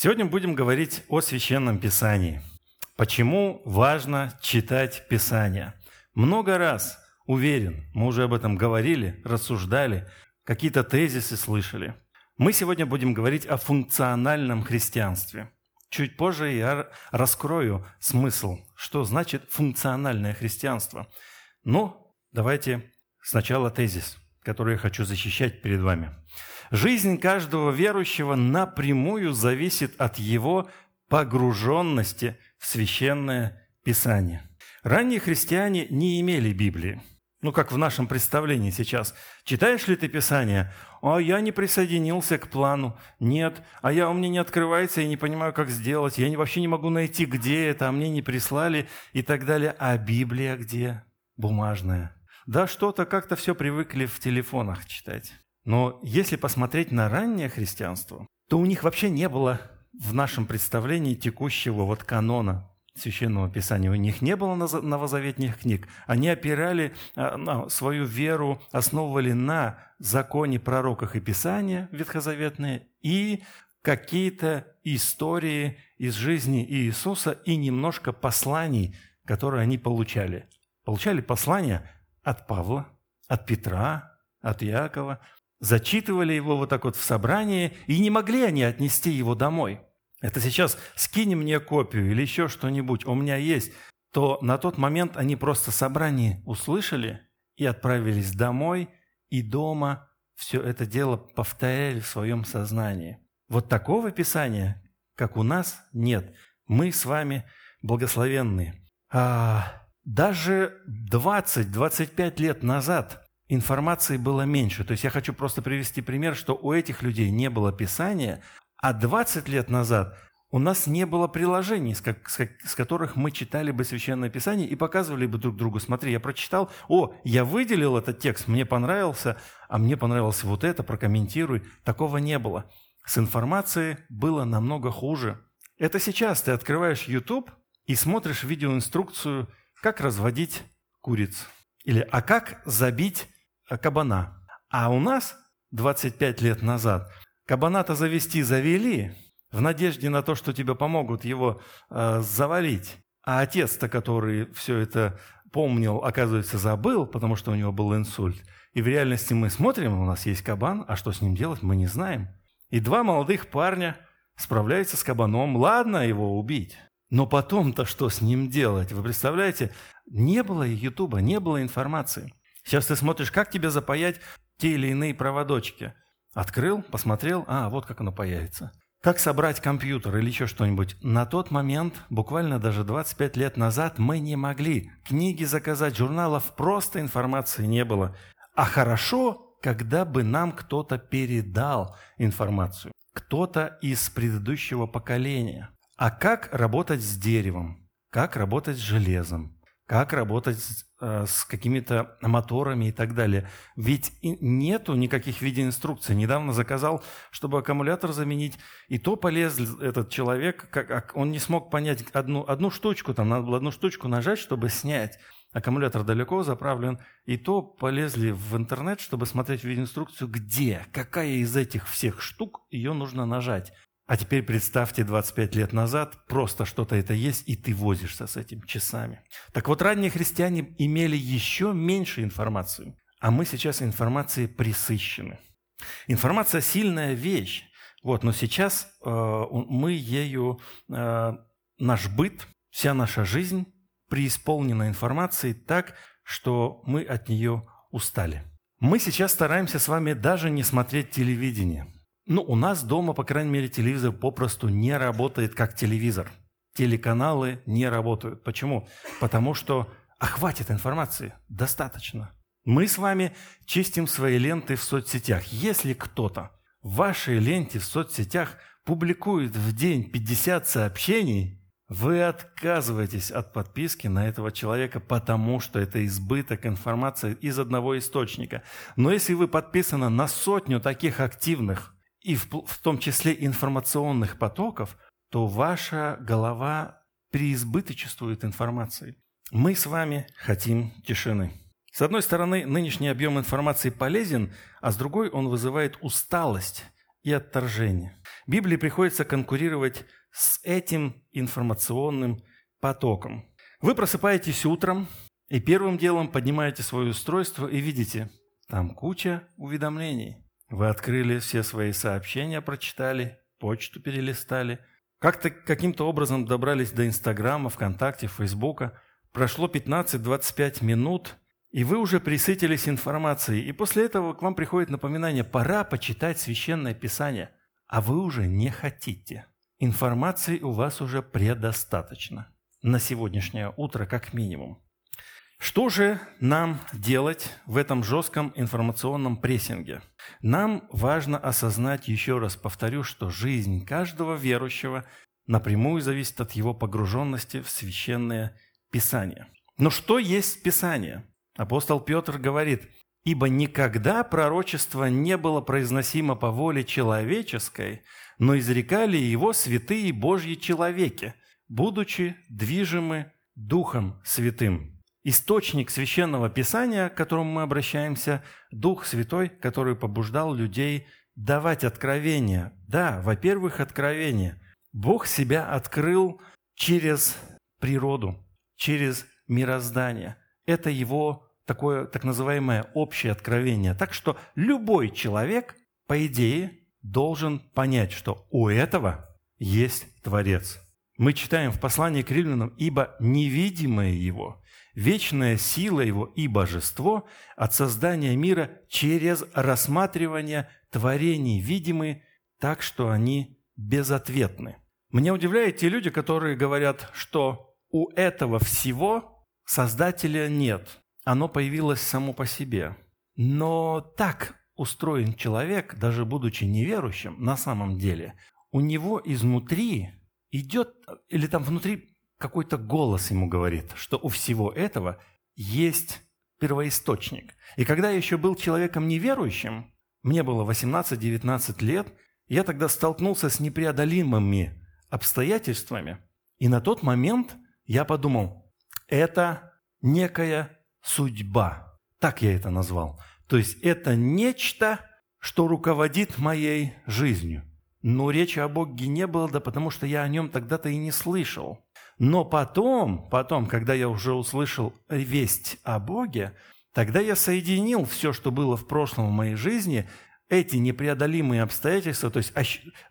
Сегодня будем говорить о Священном Писании. Почему важно читать Писание? Много раз, уверен, мы уже об этом говорили, рассуждали, какие-то тезисы слышали. Мы сегодня будем говорить о функциональном христианстве. Чуть позже я раскрою смысл, что значит функциональное христианство. Но давайте сначала тезис, который я хочу защищать перед вами. Жизнь каждого верующего напрямую зависит от его погруженности в Священное Писание. Ранние христиане не имели Библии. Ну, как в нашем представлении сейчас. Читаешь ли ты Писание? А я не присоединился к плану. Нет. А у меня не открывается, я не понимаю, как сделать. Я вообще не могу найти, где это, а мне не прислали и так далее. А Библия где? Бумажная. Да что-то как-то все привыкли в телефонах читать. Но если посмотреть на раннее христианство, то у них вообще не было в нашем представлении текущего канона Священного Писания. У них не было новозаветных книг. Они опирали свою веру, основывали на законе, пророках и Писания ветхозаветные и какие-то истории из жизни Иисуса и немножко посланий, которые они получали. Получали послания от Павла, от Петра, от Иакова. Зачитывали его вот так в собрании, и не могли они отнести его домой. Это сейчас «скинь мне копию» или еще что-нибудь, у меня есть. То на тот момент они просто собрание услышали и отправились домой, и дома все это дело повторяли в своем сознании. Вот такого Писания, как у нас, нет. Мы с вами благословенные. Даже 20-25 лет назад информации было меньше. То есть я хочу просто привести пример, что у этих людей не было Писания, а 20 лет назад у нас не было приложений, с которых мы читали бы Священное Писание и показывали бы друг другу. Смотри, я прочитал, я выделил этот текст, мне понравился, а мне понравилось вот это, прокомментируй. Такого не было. С информацией было намного хуже. Это сейчас ты открываешь YouTube и смотришь видеоинструкцию, как разводить куриц или «А как забить кабана». А у нас 25 лет назад кабана-то завести завели в надежде на то, что тебе помогут его завалить. А отец-то, который все это помнил, оказывается, забыл, потому что у него был инсульт. И в реальности мы смотрим, у нас есть кабан, а что с ним делать, мы не знаем. И два молодых парня справляются с кабаном. Ладно его убить, но потом-то что с ним делать? Вы представляете? Не было Ютуба, не было информации. Сейчас ты смотришь, как тебе запаять те или иные проводочки. Открыл, посмотрел, вот как оно появится. Как собрать компьютер или еще что-нибудь? На тот момент, буквально даже 25 лет назад, мы не могли. Книги заказать, журналов, просто информации не было. А хорошо, когда бы нам кто-то передал информацию. Кто-то из предыдущего поколения. А как работать с деревом? Как работать с железом? Как работать с какими-то моторами и так далее. Ведь нету никаких видеоинструкций. Недавно заказал, чтобы аккумулятор заменить, и то полез этот человек, он не смог понять одну штучку, там надо было одну штучку нажать, чтобы снять. Аккумулятор далеко заправлен, и то полезли в интернет, чтобы смотреть видеоинструкцию, какая из этих всех штук ее нужно нажать. А теперь представьте, 25 лет назад просто что-то это есть, и ты возишься с этим часами. Так вот, ранние христиане имели еще меньше информации, а мы сейчас информацией пресыщены. Информация – сильная вещь, но сейчас мы ею, наш быт, вся наша жизнь преисполнена информацией так, что мы от нее устали. Мы сейчас стараемся с вами даже не смотреть телевидение. У нас дома, по крайней мере, телевизор попросту не работает как телевизор. Телеканалы не работают. Почему? Потому что хватит информации, достаточно. Мы с вами чистим свои ленты в соцсетях. Если кто-то в вашей ленте в соцсетях публикует в день 50 сообщений, вы отказываетесь от подписки на этого человека, потому что это избыток информации из одного источника. Но если вы подписаны на 100 таких активных и в том числе информационных потоков, то ваша голова переизбыточествует информацией. Мы с вами хотим тишины. С одной стороны, нынешний объем информации полезен, а с другой он вызывает усталость и отторжение. Библии приходится конкурировать с этим информационным потоком. Вы просыпаетесь утром и первым делом поднимаете свое устройство и видите, там куча уведомлений. Вы открыли все свои сообщения, прочитали, почту перелистали, как-то каким-то образом добрались до Инстаграма, ВКонтакте, Фейсбука. Прошло 15-25 минут, и вы уже пресытились информацией. И после этого к вам приходит напоминание: пора почитать Священное Писание. А вы уже не хотите. Информации у вас уже предостаточно. На сегодняшнее утро как минимум. Что же нам делать в этом жестком информационном прессинге? Нам важно осознать, еще раз повторю, что жизнь каждого верующего напрямую зависит от его погруженности в Священное Писание. Но что есть Писание? Апостол Петр говорит: «Ибо никогда пророчество не было произносимо по воле человеческой, но изрекали его святые Божьи человеки, будучи движимы Духом Святым». Источник Священного Писания, к которому мы обращаемся, Дух Святой, который побуждал людей давать откровения. Да, во-первых, откровения. Бог себя открыл через природу, через мироздание. Это его такое так называемое общее откровение. Так что любой человек, по идее, должен понять, что у этого есть Творец. Мы читаем в послании к Римлянам: «Ибо невидимое его, вечная сила его и божество от создания мира через рассматривание творений видимы, так что они безответны». Меня удивляют те люди, которые говорят, что у этого всего Создателя нет. Оно появилось само по себе. Но так устроен человек, даже будучи неверующим, на самом деле. У него изнутри идет, или там внутри какой-то голос ему говорит, что у всего этого есть первоисточник. И когда я еще был человеком неверующим, мне было 18-19 лет, я тогда столкнулся с непреодолимыми обстоятельствами. И на тот момент я подумал: это некая судьба. Так я это назвал. То есть это нечто, что руководит моей жизнью. Но речи о Боге не было, да потому что я о нем тогда-то и не слышал. Но потом, когда я уже услышал весть о Боге, тогда я соединил все, что было в прошлом в моей жизни, эти непреодолимые обстоятельства. То есть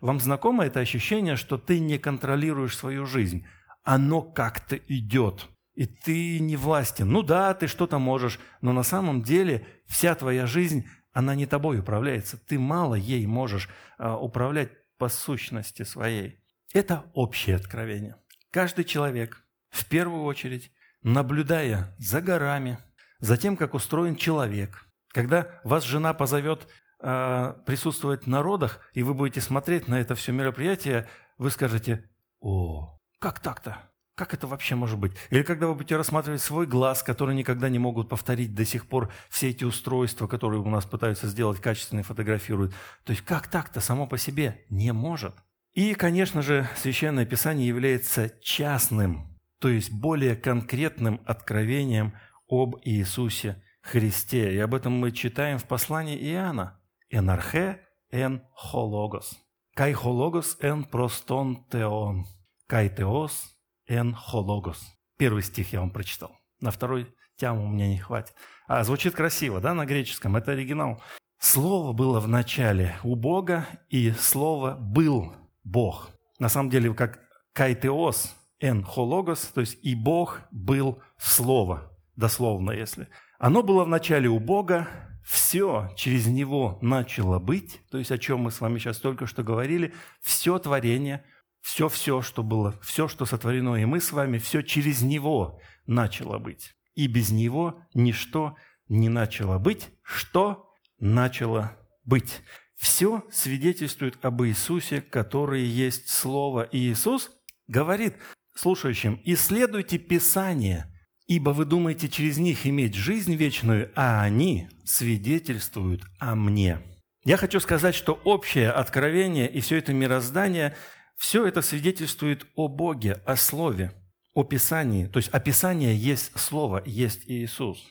вам знакомо это ощущение, что ты не контролируешь свою жизнь? Оно как-то идет, и ты не властен. Ну да, ты что-то можешь, но на самом деле вся твоя жизнь, она не тобой управляется. Ты мало ей можешь управлять по сущности своей. Это общее откровение. Каждый человек, в первую очередь, наблюдая за горами, за тем, как устроен человек, когда вас жена позовет присутствовать на родах, и вы будете смотреть на это все мероприятие, вы скажете: «О, как так-то? Как это вообще может быть?» Или когда вы будете рассматривать свой глаз, который никогда не могут повторить до сих пор все эти устройства, которые у нас пытаются сделать качественно и фотографируют. То есть как так-то само по себе не может? И, конечно же, Священное Писание является частным, то есть более конкретным откровением об Иисусе Христе. И об этом мы читаем в послании Иоанна. «Энархе эн хологос». «Кай хологос эн простон теон». «Кай теос». «Эн хологос». Первый стих я вам прочитал. На второй тему у меня не хватит. А звучит красиво, да, на греческом? Это оригинал. «Слово было в начале у Бога, и Слово был Бог». На самом деле, как «кайтеос эн хологос», то есть «и Бог был в Слово», дословно если. «Оно было в начале у Бога, все через Него начало быть», то есть о чем мы с вами сейчас только что говорили, все творение, все, что было, все, что сотворено, и мы с вами, все через Него начало быть. И без Него ничто не начало быть, что начало быть. Все свидетельствует об Иисусе, который есть Слово. И Иисус говорит слушающим: «Исследуйте Писание, ибо вы думаете через них иметь жизнь вечную, а они свидетельствуют о Мне». Я хочу сказать, что общее откровение и все это мироздание – все это свидетельствует о Боге, о Слове, о Писании. То есть описание есть Слово, есть Иисус.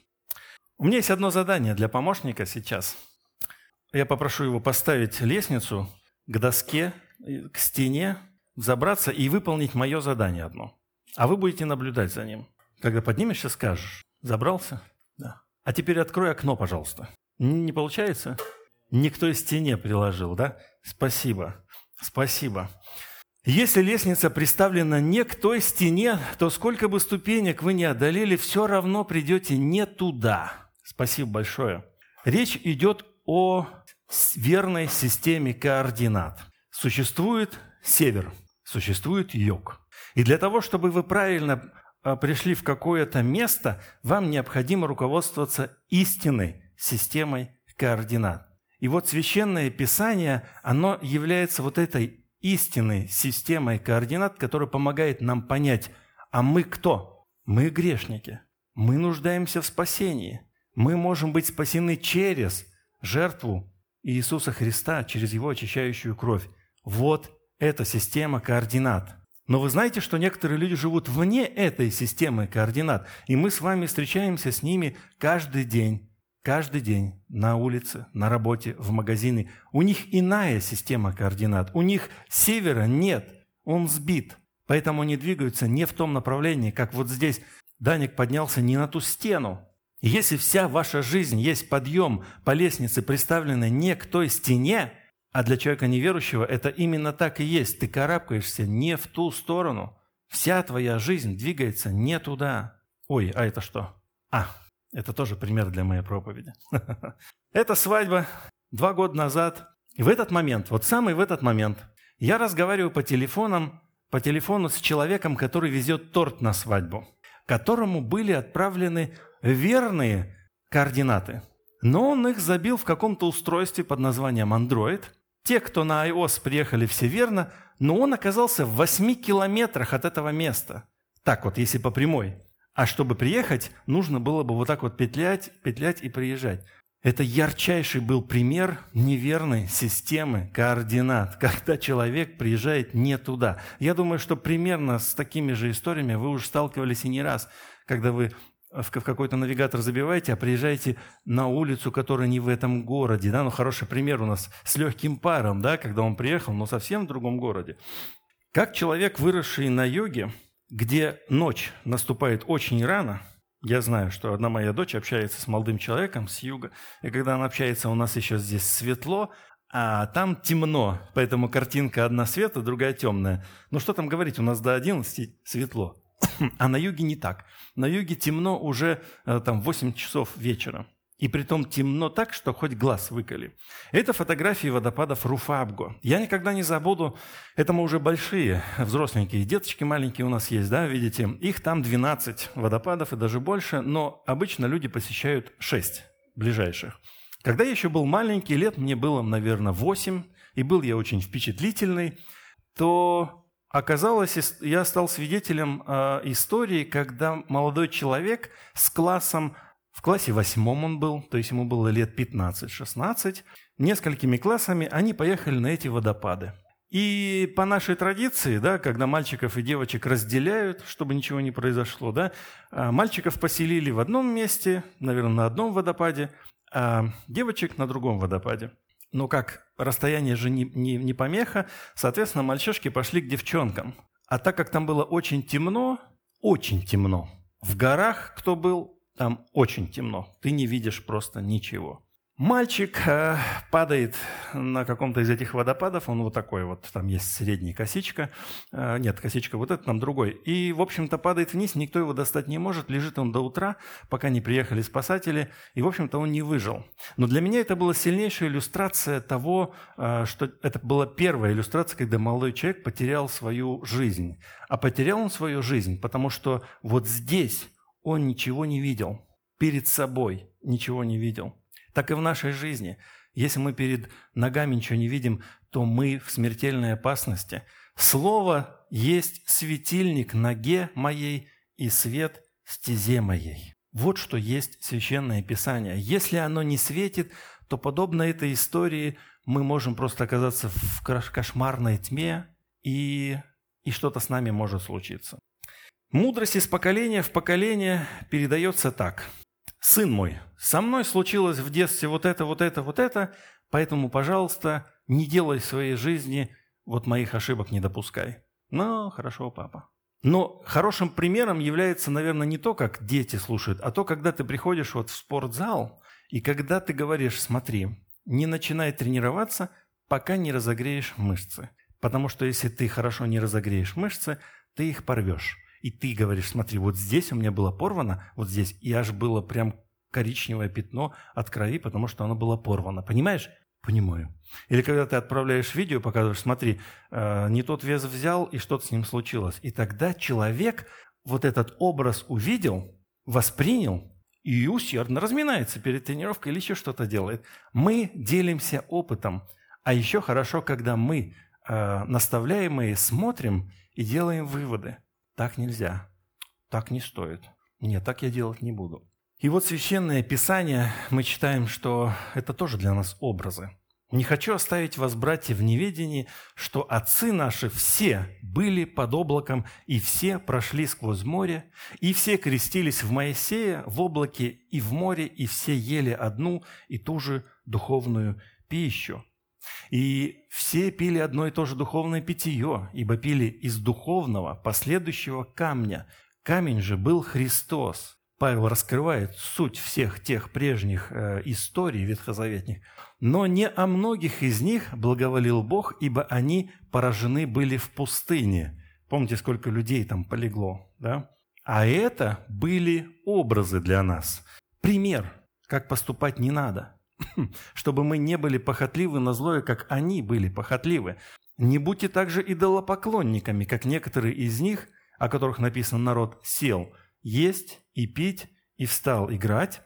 У меня есть одно задание для помощника сейчас. Я попрошу его поставить лестницу к доске, к стене, забраться и выполнить мое задание одно. А вы будете наблюдать за ним. Когда поднимешься, скажешь: забрался? Да. А теперь открой окно, пожалуйста. Не получается? Не к той стене приложил, да? Спасибо. Спасибо. Если лестница приставлена не к той стене, то сколько бы ступенек вы ни одолели, все равно придете не туда. Спасибо большое. Речь идет о верной системе координат. Существует север, существует юг. И для того, чтобы вы правильно пришли в какое-то место, вам необходимо руководствоваться истинной системой координат. И вот Священное Писание, оно является вот этой истинной системой координат, которая помогает нам понять, а мы кто? Мы грешники, мы нуждаемся в спасении, мы можем быть спасены через жертву Иисуса Христа, через Его очищающую кровь. Вот эта система координат. Но вы знаете, что некоторые люди живут вне этой системы координат, и мы с вами встречаемся с ними каждый день на улице, на работе, в магазине. У них иная система координат, у них севера нет, он сбит, поэтому они двигаются не в том направлении, как вот здесь Даник поднялся не на ту стену. Если вся ваша жизнь есть подъем по лестнице, приставленной не к той стене, а для человека неверующего это именно так и есть. Ты карабкаешься не в ту сторону. Вся твоя жизнь двигается не туда. Ой, а это что? А, это тоже пример для моей проповеди. Это свадьба 2 года назад. И в этот момент, вот самый в этот момент, я разговариваю по телефону с человеком, который везет торт на свадьбу, которому были отправлены верные координаты. Но он их забил в каком-то устройстве под названием Android. Те, кто на iOS приехали, все верно, но он оказался в 8 километрах от этого места. Так вот, если по прямой. А чтобы приехать, нужно было бы вот так вот петлять и приезжать. Это ярчайший был пример неверной системы координат, когда человек приезжает не туда. Я думаю, что примерно с такими же историями вы уже сталкивались и не раз, когда вы в какой-то навигатор забиваете, а приезжаете на улицу, которая не в этом городе. Да? Ну, хороший пример у нас с легким паром, да? Когда он приехал, но совсем в другом городе. Как человек, выросший на юге, где ночь наступает очень рано, я знаю, что одна моя дочь общается с молодым человеком с юга, и когда она общается, у нас еще здесь светло, а там темно, поэтому картинка одна света, другая темная. Ну, что там говорить, у нас до 11 светло. А на юге не так. На юге темно уже там 8 часов вечера. И притом темно так, что хоть глаз выколи. Это фотографии водопадов Руфабго. Я никогда не забуду, это мы уже большие, взросленькие, деточки маленькие у нас есть, да, видите? Их там 12 водопадов и даже больше, но обычно люди посещают 6 ближайших. Когда я еще был маленький, лет мне было, наверное, 8, и был я очень впечатлительный, то... Оказалось, я стал свидетелем истории, когда молодой человек с классом, в классе 8 он был, то есть ему было лет 15-16, несколькими классами они поехали на эти водопады. И по нашей традиции, да, когда мальчиков и девочек разделяют, чтобы ничего не произошло, да, мальчиков поселили в одном месте, наверное, на одном водопаде, а девочек на другом водопаде. Ну как, расстояние же не помеха, соответственно, мальчишки пошли к девчонкам. А так как там было очень темно, в горах кто был, там очень темно, ты не видишь просто ничего. Мальчик падает на каком-то из этих водопадов, он вот такой вот, там есть средняя косичка, нет, косичка вот эта, там другой, и, в общем-то, падает вниз, никто его достать не может, лежит он до утра, пока не приехали спасатели, и, в общем-то, он не выжил. Но для меня это была сильнейшая иллюстрация того, что это была первая иллюстрация, когда молодой человек потерял свою жизнь. А потерял он свою жизнь, потому что вот здесь он ничего не видел, перед собой ничего не видел. Так и в нашей жизни. Если мы перед ногами ничего не видим, то мы в смертельной опасности. Слово есть светильник ноге моей и свет стезе моей. Вот что есть Священное Писание. Если оно не светит, то, подобно этой истории, мы можем просто оказаться в кошмарной тьме, и что-то с нами может случиться. Мудрость из поколения в поколение передается так. «Сын мой, со мной случилось в детстве вот это, Поэтому, пожалуйста, не делай в своей жизни вот моих ошибок не допускай. Ну, хорошо, папа. Но хорошим примером является, наверное, не то, как дети слушают, а то, когда ты приходишь вот в спортзал, и когда ты говоришь, смотри, не начинай тренироваться, пока не разогреешь мышцы. Потому что если ты хорошо не разогреешь мышцы, ты их порвешь. И ты говоришь, смотри, вот здесь у меня было порвано, вот здесь, и аж было прям коричневое пятно от крови, потому что оно было порвано. Понимаешь? Понимаю. Или когда ты отправляешь видео, показываешь, смотри, не тот вес взял, и что-то с ним случилось. И тогда человек вот этот образ увидел, воспринял, и усердно разминается перед тренировкой или еще что-то делает. Мы делимся опытом. А еще хорошо, когда мы, наставляемые, смотрим и делаем выводы. Так нельзя, так не стоит. Нет, так я делать не буду. И вот Священное Писание, мы читаем, что это тоже для нас образы. «Не хочу оставить вас, братья, в неведении, что отцы наши все были под облаком, и все прошли сквозь море, и все крестились в Моисея, в облаке и в море, и все ели одну и ту же духовную пищу. И все пили одно и то же духовное питье, ибо пили из духовного последующего камня. Камень же был Христос». Павел раскрывает суть всех тех прежних историй ветхозаветных. «Но не о многих из них благоволил Бог, ибо они поражены были в пустыне». Помните, сколько людей там полегло, да? А это были образы для нас. Пример, как поступать не надо, чтобы мы не были похотливы на злое, как они были похотливы. «Не будьте также идолопоклонниками, как некоторые из них, о которых написано народ сел». Есть и пить, и встал играть.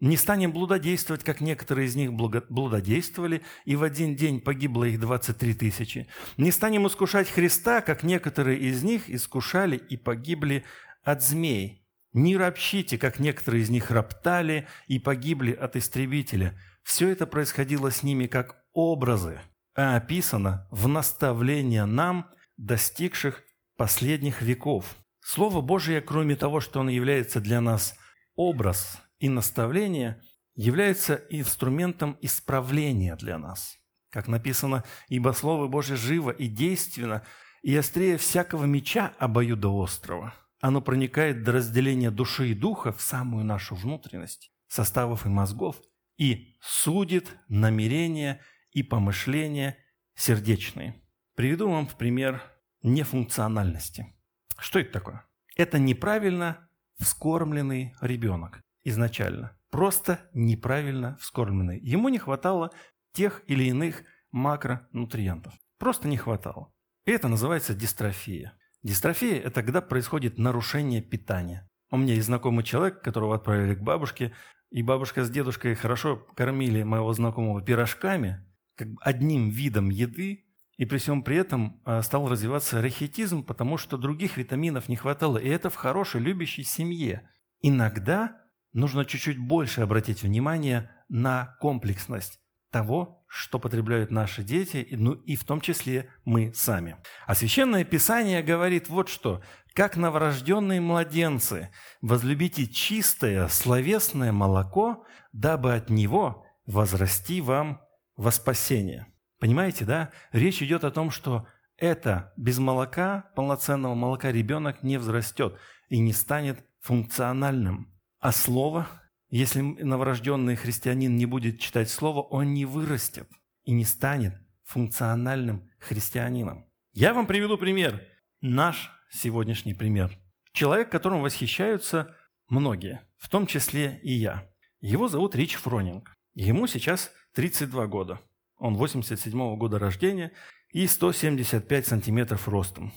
Не станем блудодействовать, как некоторые из них блудодействовали, и в один день погибло их 23 000. Не станем искушать Христа, как некоторые из них искушали и погибли от змей. Не ропщите, как некоторые из них роптали и погибли от истребителя. Все это происходило с ними как образы, а описано в наставление нам, достигших последних веков. Слово Божие, кроме того, что оно является для нас образ и наставление, является инструментом исправления для нас. Как написано, «Ибо Слово Божие живо и действенно, и острее всякого меча обоюдоострого. Оно проникает до разделения души и духа в самую нашу внутренность, составов и мозгов, и судит намерения и помышления сердечные». Приведу вам в пример нефункциональности. Что это такое? Это неправильно вскормленный ребенок изначально. Просто неправильно вскормленный. Ему не хватало тех или иных макронутриентов. Просто не хватало. И это называется дистрофия. Дистрофия – это когда происходит нарушение питания. У меня есть знакомый человек, которого отправили к бабушке, и бабушка с дедушкой хорошо кормили моего знакомого пирожками, как бы одним видом еды, и при всем при этом стал развиваться рахитизм, потому что других витаминов не хватало. И это в хорошей, любящей семье. Иногда нужно чуть-чуть больше обратить внимание на комплексность того, что потребляют наши дети, ну и в том числе мы сами. А Священное Писание говорит вот что. «Как новорожденные младенцы, возлюбите чистое словесное молоко, дабы от него возрасти вам во спасение». Понимаете, да? Речь идет о том, что это без молока, полноценного молока, ребенок не взрастет и не станет функциональным. А слово, если новорожденный христианин не будет читать слово, он не вырастет и не станет функциональным христианином. Я вам приведу пример. Наш сегодняшний пример. Человек, которым восхищаются многие, в том числе и я. Его зовут Рич Фронинг. Ему сейчас 32 года. Он 87-го года рождения и 175 сантиметров ростом.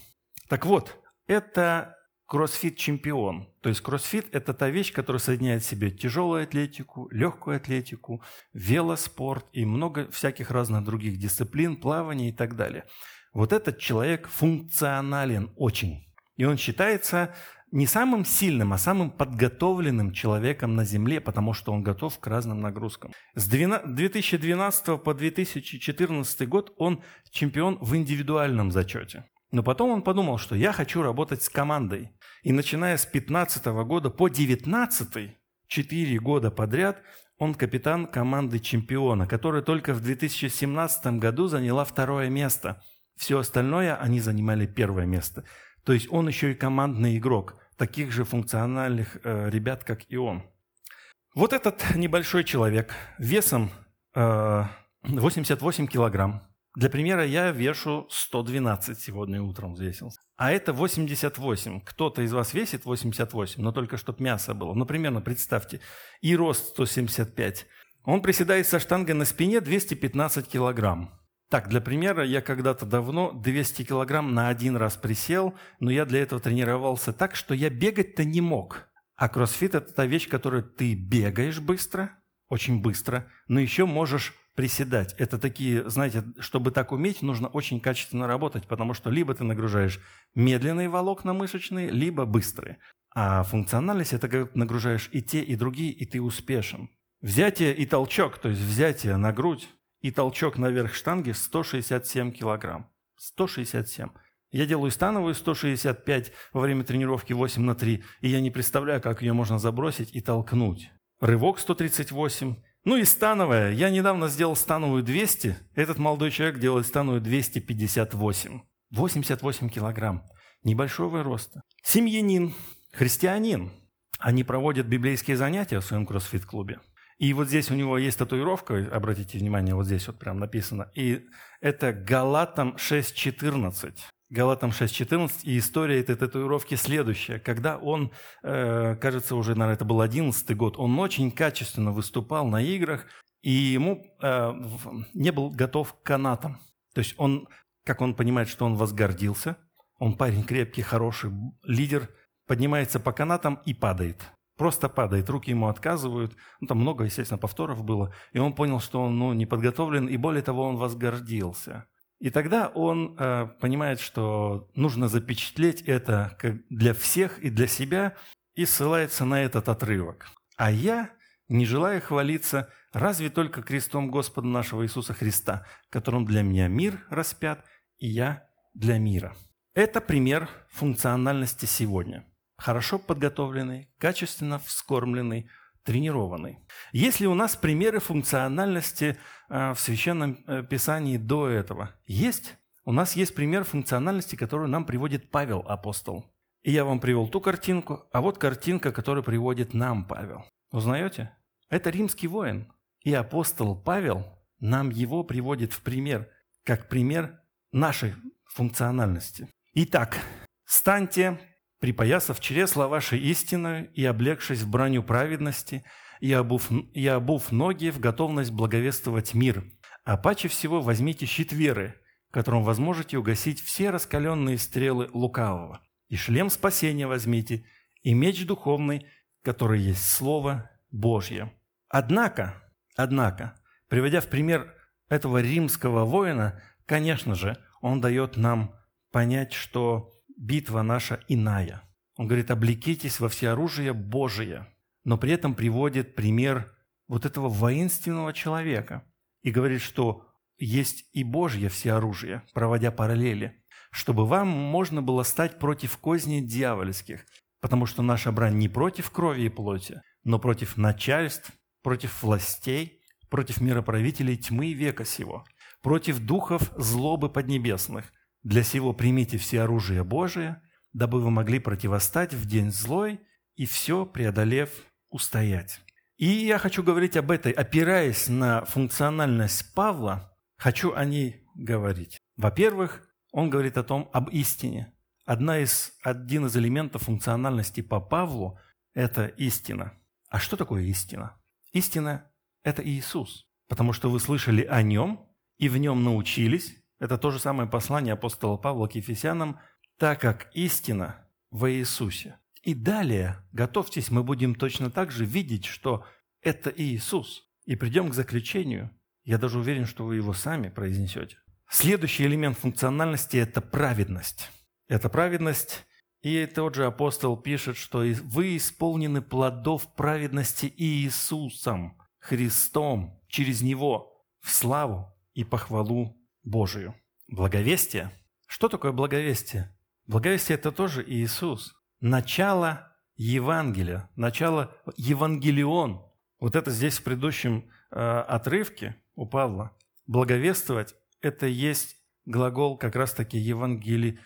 Так вот, это кроссфит-чемпион. То есть кроссфит – это та вещь, которая соединяет в себе тяжелую атлетику, легкую атлетику, велоспорт и много всяких разных других дисциплин, плавание и так далее. Вот этот человек функционален очень. И он считается не самым сильным, а самым подготовленным человеком на Земле, потому что он готов к разным нагрузкам. С 2012 по 2014 год он чемпион в индивидуальном зачете. Но потом он подумал, что я хочу работать с командой. И начиная с 2015 года по 2019, 4 года подряд, Он капитан команды чемпиона, которая только в 2017 году заняла второе место. Все остальное они занимали первое место. То есть он еще и командный игрок, таких же функциональных ребят, как и он. Вот этот небольшой человек весом 88 килограмм. Для примера, я вешу 112 сегодня утром взвесился. А это 88. Кто-то из вас весит 88, но только чтобы мясо было. Ну, примерно, представьте. И рост 175. Он приседает со штангой на спине 215 килограмм. Так, для примера, я когда-то давно 200 килограмм на один раз присел, но я для этого тренировался так, что я бегать-то не мог. А кроссфит – это та вещь, которую ты бегаешь быстро, очень быстро, но еще можешь приседать. Это такие, знаете, чтобы так уметь, нужно очень качественно работать, потому что либо ты нагружаешь медленные волокна мышечные, либо быстрые. А функциональность – это когда ты нагружаешь и те, и другие, и ты успешен. Взятие и толчок, то есть взятие на грудь и толчок наверх штанги 167 килограмм. 167. Я делаю становую 165 во время тренировки 8 на 3, и я не представляю, как ее можно забросить и толкнуть. Рывок 138. Ну и становая. Я недавно сделал становую 200. Этот молодой человек делает становую 258. 88 килограмм. Небольшого роста. Семьянин. Христианин. Они проводят библейские занятия в своем кроссфит-клубе. И вот здесь у него есть татуировка. Обратите внимание, вот здесь вот прям написано. И это Галатам 6.14. Галатам 6.14, и история этой татуировки следующая. Когда он, кажется, уже, наверное, это был 11-й год, он очень качественно выступал на играх, и ему не был готов к канатам. То есть он, как он понимает, что он возгордился, он парень крепкий, хороший, лидер, поднимается по канатам и падает. Просто падает, руки ему отказывают. Ну, там много, естественно, повторов было. И он понял, что он не подготовлен, и более того, он возгордился. И тогда он понимает, что нужно запечатлеть это для всех и для себя, и ссылается на этот отрывок. «А я, не желая хвалиться, разве только крестом Господа нашего Иисуса Христа, которым для меня мир распят, и я для мира». Это пример функциональности сегодня. Хорошо подготовленный, качественно вскормленный, тренированный. Есть ли у нас примеры функциональности в Священном Писании до этого? Есть. У нас есть пример функциональности, которую нам приводит Павел, апостол. И я вам привел ту картинку, а вот картинка, которую приводит нам Павел. Узнаете? Это римский воин. И апостол Павел нам его приводит в пример, как пример нашей функциональности. Итак, станьте... «Припоясав чресла ваши истинную, и облегшись в броню праведности, и обув ноги в готовность благовествовать мир, а паче всего возьмите щит веры, которым возможете угасить все раскаленные стрелы лукавого, и шлем спасения возьмите, и меч духовный, который есть Слово Божье». Однако, приводя в пример этого римского воина, конечно же, он дает нам понять, что... битва наша иная. Он говорит, облекитесь во всеоружие Божие, но при этом приводит пример вот этого воинственного человека и говорит, что есть и Божье всеоружие, проводя параллели, чтобы вам можно было стать против козней дьявольских, потому что наша брань не против крови и плоти, но против начальств, против властей, против мироправителей тьмы века сего, против духов злобы поднебесных. Для сего примите все оружие Божие, дабы вы могли противостать в день злой и все, преодолев, устоять. И я хочу говорить об этой, опираясь на функциональность Павла, хочу о ней говорить. Во-первых, он говорит о том, об истине. Один из элементов функциональности по Павлу – это истина. А что такое истина? Истина – это Иисус, потому что вы слышали о Нем и в Нем научились. Это то же самое послание апостола Павла к Ефесянам, так как истина во Иисусе. И далее, готовьтесь, мы будем точно так же видеть, что это Иисус. И придем к заключению. Я даже уверен, что вы его сами произнесете. Следующий элемент функциональности – это праведность. Это праведность, и тот же апостол пишет, что вы исполнены плодов праведности Иисусом, Христом, через Него, в славу и похвалу Божию. Благовестие. Что такое благовестие? Благовестие – это тоже Иисус. Начало Евангелия, начало Евангелион. Вот это здесь в предыдущем отрывке у Павла. Благовествовать – это есть глагол как раз-таки евангелидзо,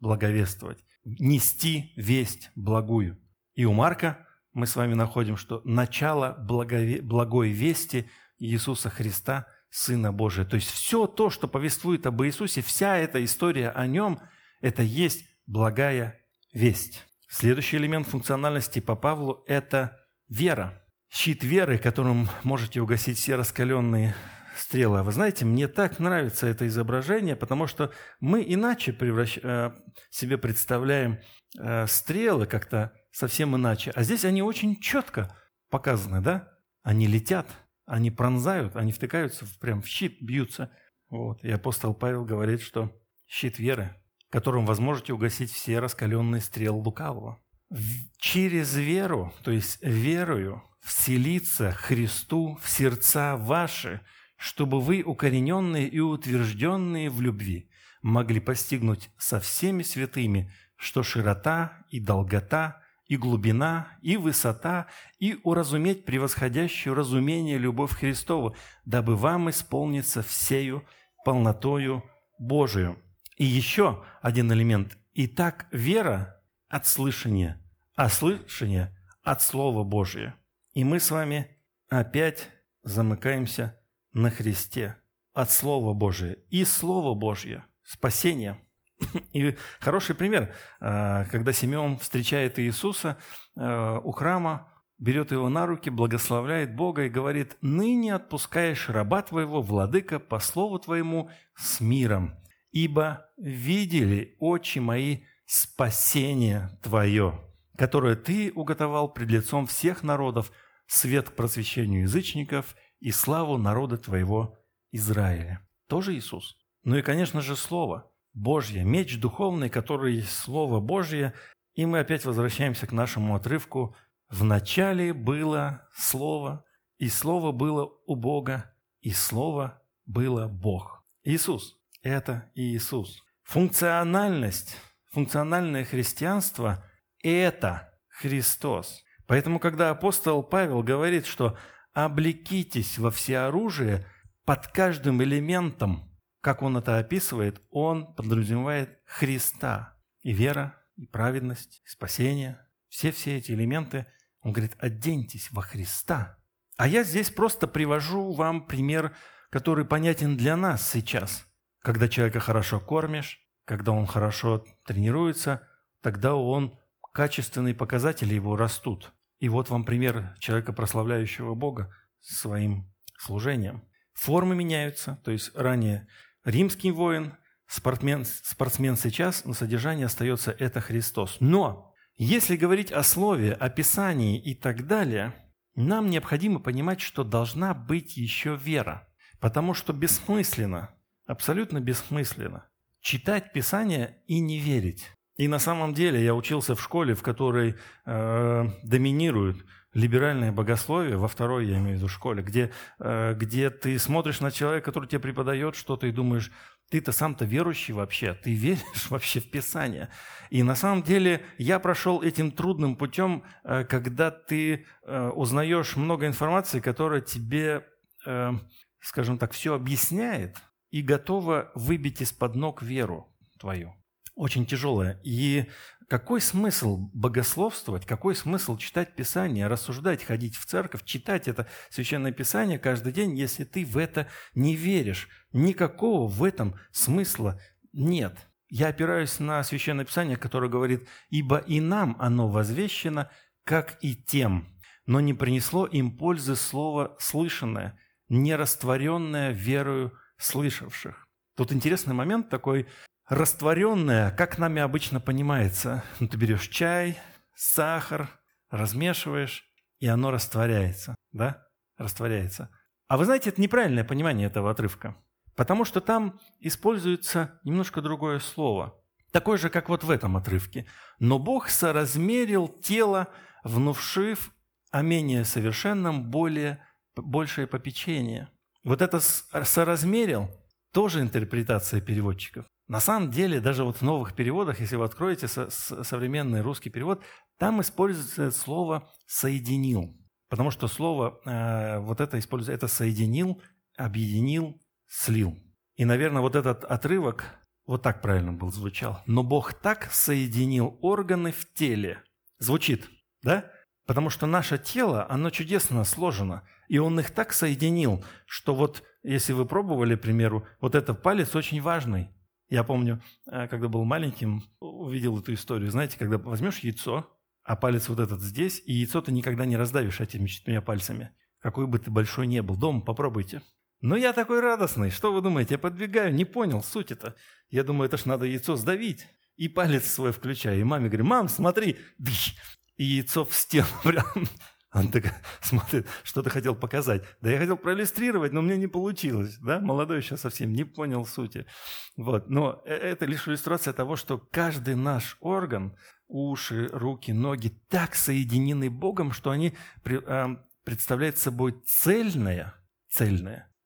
благовествовать, нести весть благую. И у Марка мы с вами находим, что начало благой вести Иисуса Христа, Сына Божия. То есть все то, что повествует об Иисусе, вся эта история о Нем – это есть благая весть. Следующий элемент функциональности по Павлу – это вера. Щит веры, которым можете угасить все раскаленные стрелы. Вы знаете, мне так нравится это изображение, потому что мы иначе себе представляем стрелы как-то совсем иначе. А здесь они очень четко показаны, да? Они летят, они пронзают, они втыкаются прям в щит, бьются. Вот. И апостол Павел говорит, что щит веры, которым вы можете угасить все раскаленные стрелы лукавого. Через веру, то есть верою, вселиться Христу в сердца ваши, чтобы вы, укорененные и утвержденные в любви, могли постигнуть со всеми святыми, что широта и долгота, и глубина, и высота, и уразуметь превосходящую разумение любовь Христову, дабы вам исполниться всею полнотою Божию». И еще один элемент. Итак, вера от слышания, а слышание от Слова Божия. И мы с вами опять замыкаемся на Христе. От Слова Божия. И Слово Божье. Спасение. И хороший пример, когда Симеон встречает Иисуса у храма, берет его на руки, благословляет Бога и говорит: «Ныне отпускаешь раба твоего, владыка, по слову твоему, с миром. Ибо видели очи мои спасение Твое, которое Ты уготовал пред лицом всех народов, свет к просвещению язычников и славу народа Твоего Израиля». Тоже Иисус. Ну и, конечно же, Слово Божье, меч духовный, который есть Слово Божье. И мы опять возвращаемся к нашему отрывку. «Вначале было Слово, и Слово было у Бога, и Слово было Бог». Иисус. Это Иисус. Функциональность, функциональное христианство – это Христос. Поэтому, когда апостол Павел говорит, что «облекитесь во всеоружие», под каждым элементом, как он это описывает, он подразумевает Христа. И вера, и праведность, и спасение. Все эти элементы, он говорит, оденьтесь во Христа. А я здесь просто привожу вам пример, который понятен для нас сейчас. Когда человека хорошо кормишь, когда он хорошо тренируется, тогда качественные показатели его растут. И вот вам пример человека, прославляющего Бога своим служением. Формы меняются, то есть ранее римский воин, спортсмен сейчас, но содержание остается это Христос. Но если говорить о слове, о Писании и так далее, нам необходимо понимать, что должна быть еще вера, потому что бессмысленно, абсолютно бессмысленно читать Писание и не верить. И на самом деле я учился в школе, в которой доминирует либеральное богословие, во второй, я имею в виду, школе, где ты смотришь на человека, который тебе преподает что-то, и думаешь, ты-то сам-то верующий вообще, ты веришь вообще в Писание. И на самом деле я прошел этим трудным путем, когда ты узнаешь много информации, которая тебе, скажем так, все объясняет, и готова выбить из-под ног веру твою. Очень тяжелая. И какой смысл богословствовать, какой смысл читать Писание, рассуждать, ходить в церковь, читать это Священное Писание каждый день, если ты в это не веришь? Никакого в этом смысла нет. Я опираюсь на Священное Писание, которое говорит: «Ибо и нам оно возвещено, как и тем, но не принесло им пользы слово слышанное, не растворенное верою слышавших». Тут интересный момент такой, растворенное, как нами обычно понимается. Ну, ты берешь чай, сахар, размешиваешь, и оно растворяется, да? Растворяется. А вы знаете, это неправильное понимание этого отрывка, потому что там используется немножко другое слово, такое же, как вот в этом отрывке. «Но Бог соразмерил тело, внушив о менее совершенном большее попечение». Вот это «соразмерил» тоже интерпретация переводчиков. На самом деле, даже вот в новых переводах, если вы откроете современный русский перевод, там используется слово «соединил». Потому что слово вот это используется, это соединил, объединил, слил. И, наверное, вот этот отрывок вот так правильно был звучал. Но Бог так соединил органы в теле. Звучит, да? Потому что наше тело, оно чудесно сложено. И Он их так соединил, что вот, если вы пробовали, к примеру, вот этот палец очень важный. Я помню, когда был маленьким, увидел эту историю. Знаете, когда возьмешь яйцо, а палец вот этот здесь, и яйцо ты никогда не раздавишь этими четырьмя пальцами. Какой бы ты большой ни был. Дома попробуйте. Но я такой радостный. Что вы думаете? Я подбегаю, не понял суть это. Я думаю, это ж надо яйцо сдавить. И палец свой включаю. И маме говорю, мам, смотри. И яйцо в стену прям. Она такая смотрит, что ты хотел показать. Да я хотел проиллюстрировать, но мне не получилось. Да? Молодой еще совсем не понял сути. Вот. Но это лишь иллюстрация того, что каждый наш орган, уши, руки, ноги, так соединены Богом, что они представляют собой цельное,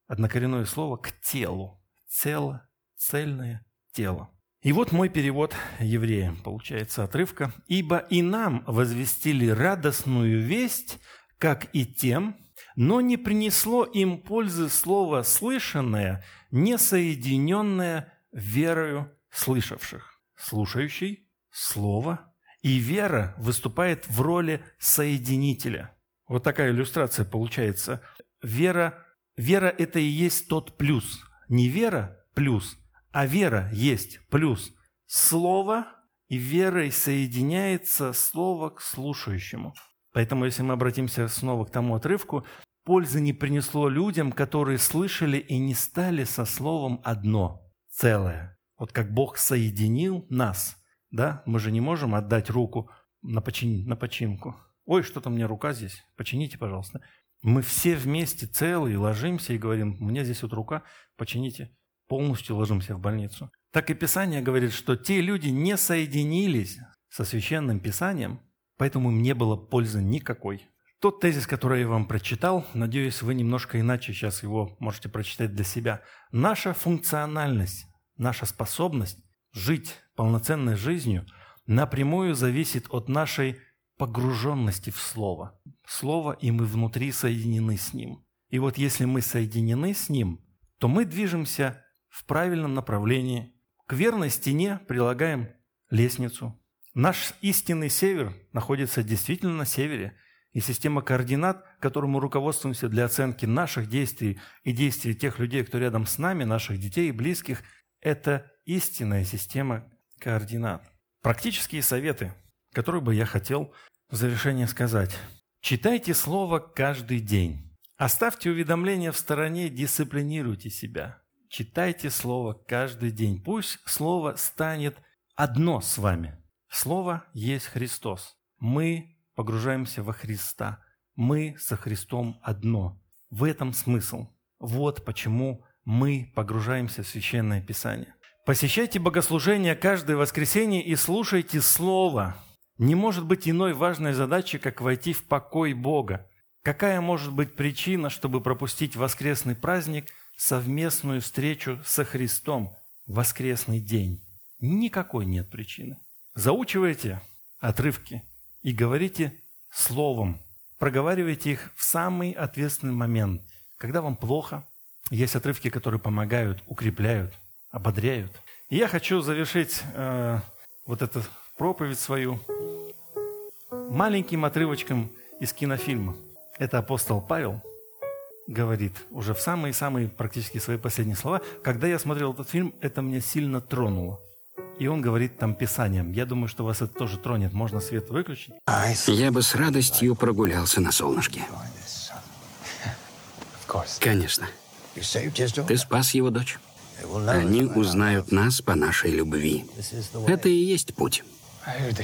однокоренное слово к телу. Цело, цельное тело. И вот мой перевод евреям, получается, отрывка. «Ибо и нам возвестили радостную весть, как и тем, но не принесло им пользы слово слышанное, не соединенное верою слышавших». Слушающий – слово, и вера выступает в роли соединителя. Вот такая иллюстрация получается. Вера – это и есть тот плюс. Не вера – плюс. А вера есть плюс слово, и верой соединяется слово к слушающему. Поэтому, если мы обратимся снова к тому отрывку, пользы не принесло людям, которые слышали и не стали со словом одно, целое. Вот как Бог соединил нас, да, мы же не можем отдать руку на починку. Ой, что-то у меня рука здесь, почините, пожалуйста. Мы все вместе целые ложимся и говорим, у меня здесь вот рука, почините. Полностью ложимся в больницу. Так и Писание говорит, что те люди не соединились со Священным Писанием, поэтому им не было пользы никакой. Тот тезис, который я вам прочитал, надеюсь, вы немножко иначе сейчас его можете прочитать для себя. Наша функциональность, наша способность жить полноценной жизнью напрямую зависит от нашей погруженности в Слово. Слово, и мы внутри соединены с Ним. И вот если мы соединены с Ним, то мы движемся в правильном направлении. К верной стене прилагаем лестницу. Наш истинный север находится действительно на севере, и система координат, которой мы руководствуемся для оценки наших действий и действий тех людей, кто рядом с нами, наших детей и близких, это истинная система координат. Практические советы, которые бы я хотел в завершение сказать. Читайте слово каждый день. Оставьте уведомления в стороне, дисциплинируйте себя. Читайте Слово каждый день. Пусть Слово станет одно с вами. Слово есть Христос. Мы погружаемся во Христа. Мы со Христом одно. В этом смысл. Вот почему мы погружаемся в Священное Писание. Посещайте богослужения каждое воскресенье и слушайте Слово. Не может быть иной важной задачи, как войти в покой Бога. Какая может быть причина, чтобы пропустить воскресный праздник, совместную встречу со Христом, воскресный день? Никакой нет причины. Заучивайте отрывки и говорите словом. Проговаривайте их в самый ответственный момент. Когда вам плохо, есть отрывки, которые помогают, укрепляют, ободряют. И я хочу завершить вот эту проповедь свою маленьким отрывочком из кинофильма. Это апостол Павел говорит уже в самые-самые практически свои последние слова. Когда я смотрел этот фильм, это меня сильно тронуло. И он говорит там Писанием. Я думаю, что вас это тоже тронет. Можно свет выключить? Я бы с радостью прогулялся на солнышке. Конечно. Ты спас его дочь. Они узнают нас по нашей любви. Это и есть путь.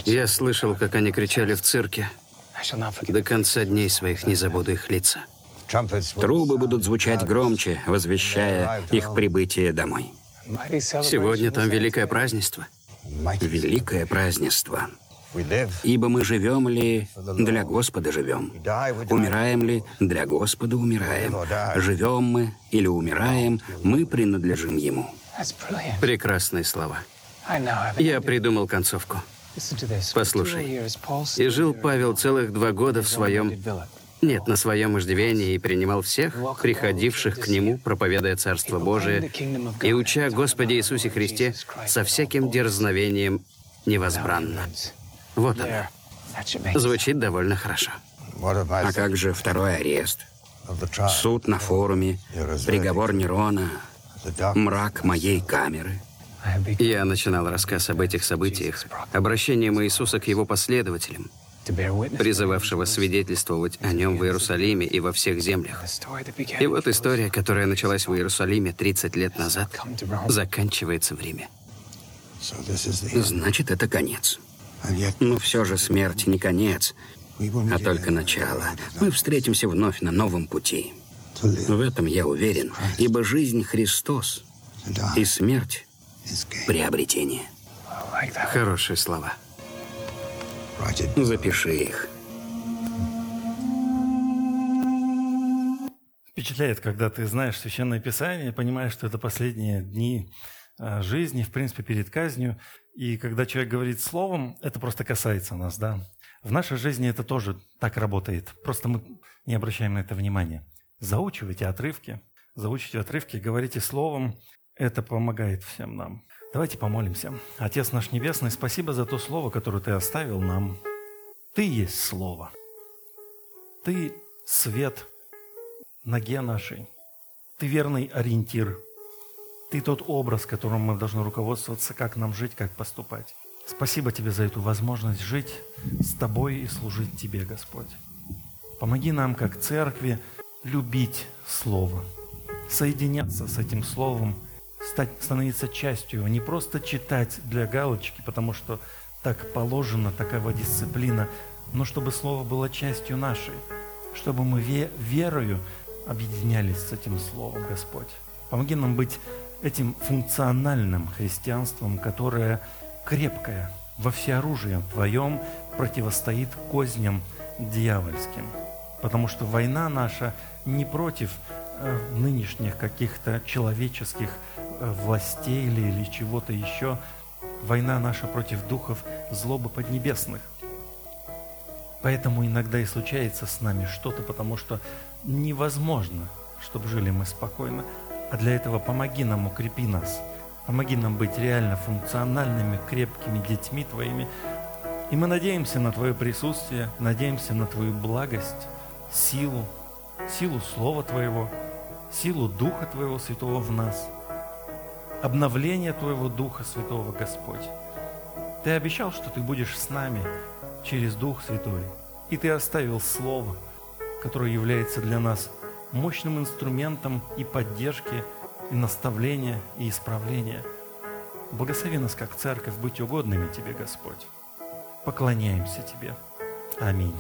Я слышал, как они кричали в цирке. До конца дней своих не забуду их лица. Трубы будут звучать громче, возвещая их прибытие домой. Сегодня там великое празднество. Великое празднество. Ибо мы живем ли, для Господа живем. Умираем ли, для Господа умираем. Живем мы или умираем, мы принадлежим Ему. Прекрасные слова. Я придумал концовку. Послушай. И жил Павел целых 2 года в своем Нет, на своем иждивении и принимал всех, приходивших к Нему, проповедуя Царство Божие и уча Господе Иисусе Христе со всяким дерзновением невозбранно. Вот оно. Звучит довольно хорошо. А как же второй арест? Суд на форуме, приговор Нерона, мрак моей камеры. Я начинал рассказ об этих событиях, обращением Иисуса к Его последователям, призывавшего свидетельствовать о Нем в Иерусалиме и во всех землях. И вот история, которая началась в Иерусалиме 30 лет назад, заканчивается в Риме. Значит, это конец. Но все же смерть не конец, а только начало. Мы встретимся вновь на новом пути. В этом я уверен, ибо жизнь Христос, и смерть — приобретение. Хорошие слова. Запиши их. Впечатляет, когда ты знаешь Священное Писание, понимаешь, что это последние дни жизни, в принципе, перед казнью. И когда человек говорит словом, это просто касается нас, да. В нашей жизни это тоже так работает. Просто мы не обращаем на это внимания. Заучивайте отрывки, говорите словом. Это помогает всем нам. Давайте помолимся. Отец наш Небесный, спасибо за то слово, которое Ты оставил нам. Ты есть слово. Ты свет ноге нашей. Ты верный ориентир. Ты тот образ, которым мы должны руководствоваться, как нам жить, как поступать. Спасибо Тебе за эту возможность жить с Тобой и служить Тебе, Господь. Помоги нам, как церкви, любить слово, соединяться с этим словом, становиться частью его, не просто читать для галочки, потому что так положено, такова дисциплина, но чтобы слово было частью нашей, чтобы мы верою объединялись с этим словом, Господь. Помоги нам быть этим функциональным христианством, которое крепкое, во всеоружии Твоем противостоит козням дьявольским, потому что война наша не против нынешних каких-то человеческих властей или чего-то еще. Война наша против духов злобы поднебесных. Поэтому иногда и случается с нами что-то, потому что невозможно, чтобы жили мы спокойно. А для этого помоги нам, укрепи нас. Помоги нам быть реально функциональными, крепкими детьми Твоими. И мы надеемся на Твое присутствие, надеемся на Твою благость, силу, силу Слова Твоего, силу Духа Твоего Святого в нас, обновление Твоего Духа Святого, Господь. Ты обещал, что Ты будешь с нами через Дух Святой, и Ты оставил Слово, которое является для нас мощным инструментом и поддержки, и наставления, и исправления. Благослови нас, как Церковь, быть угодными Тебе, Господь. Поклоняемся Тебе. Аминь.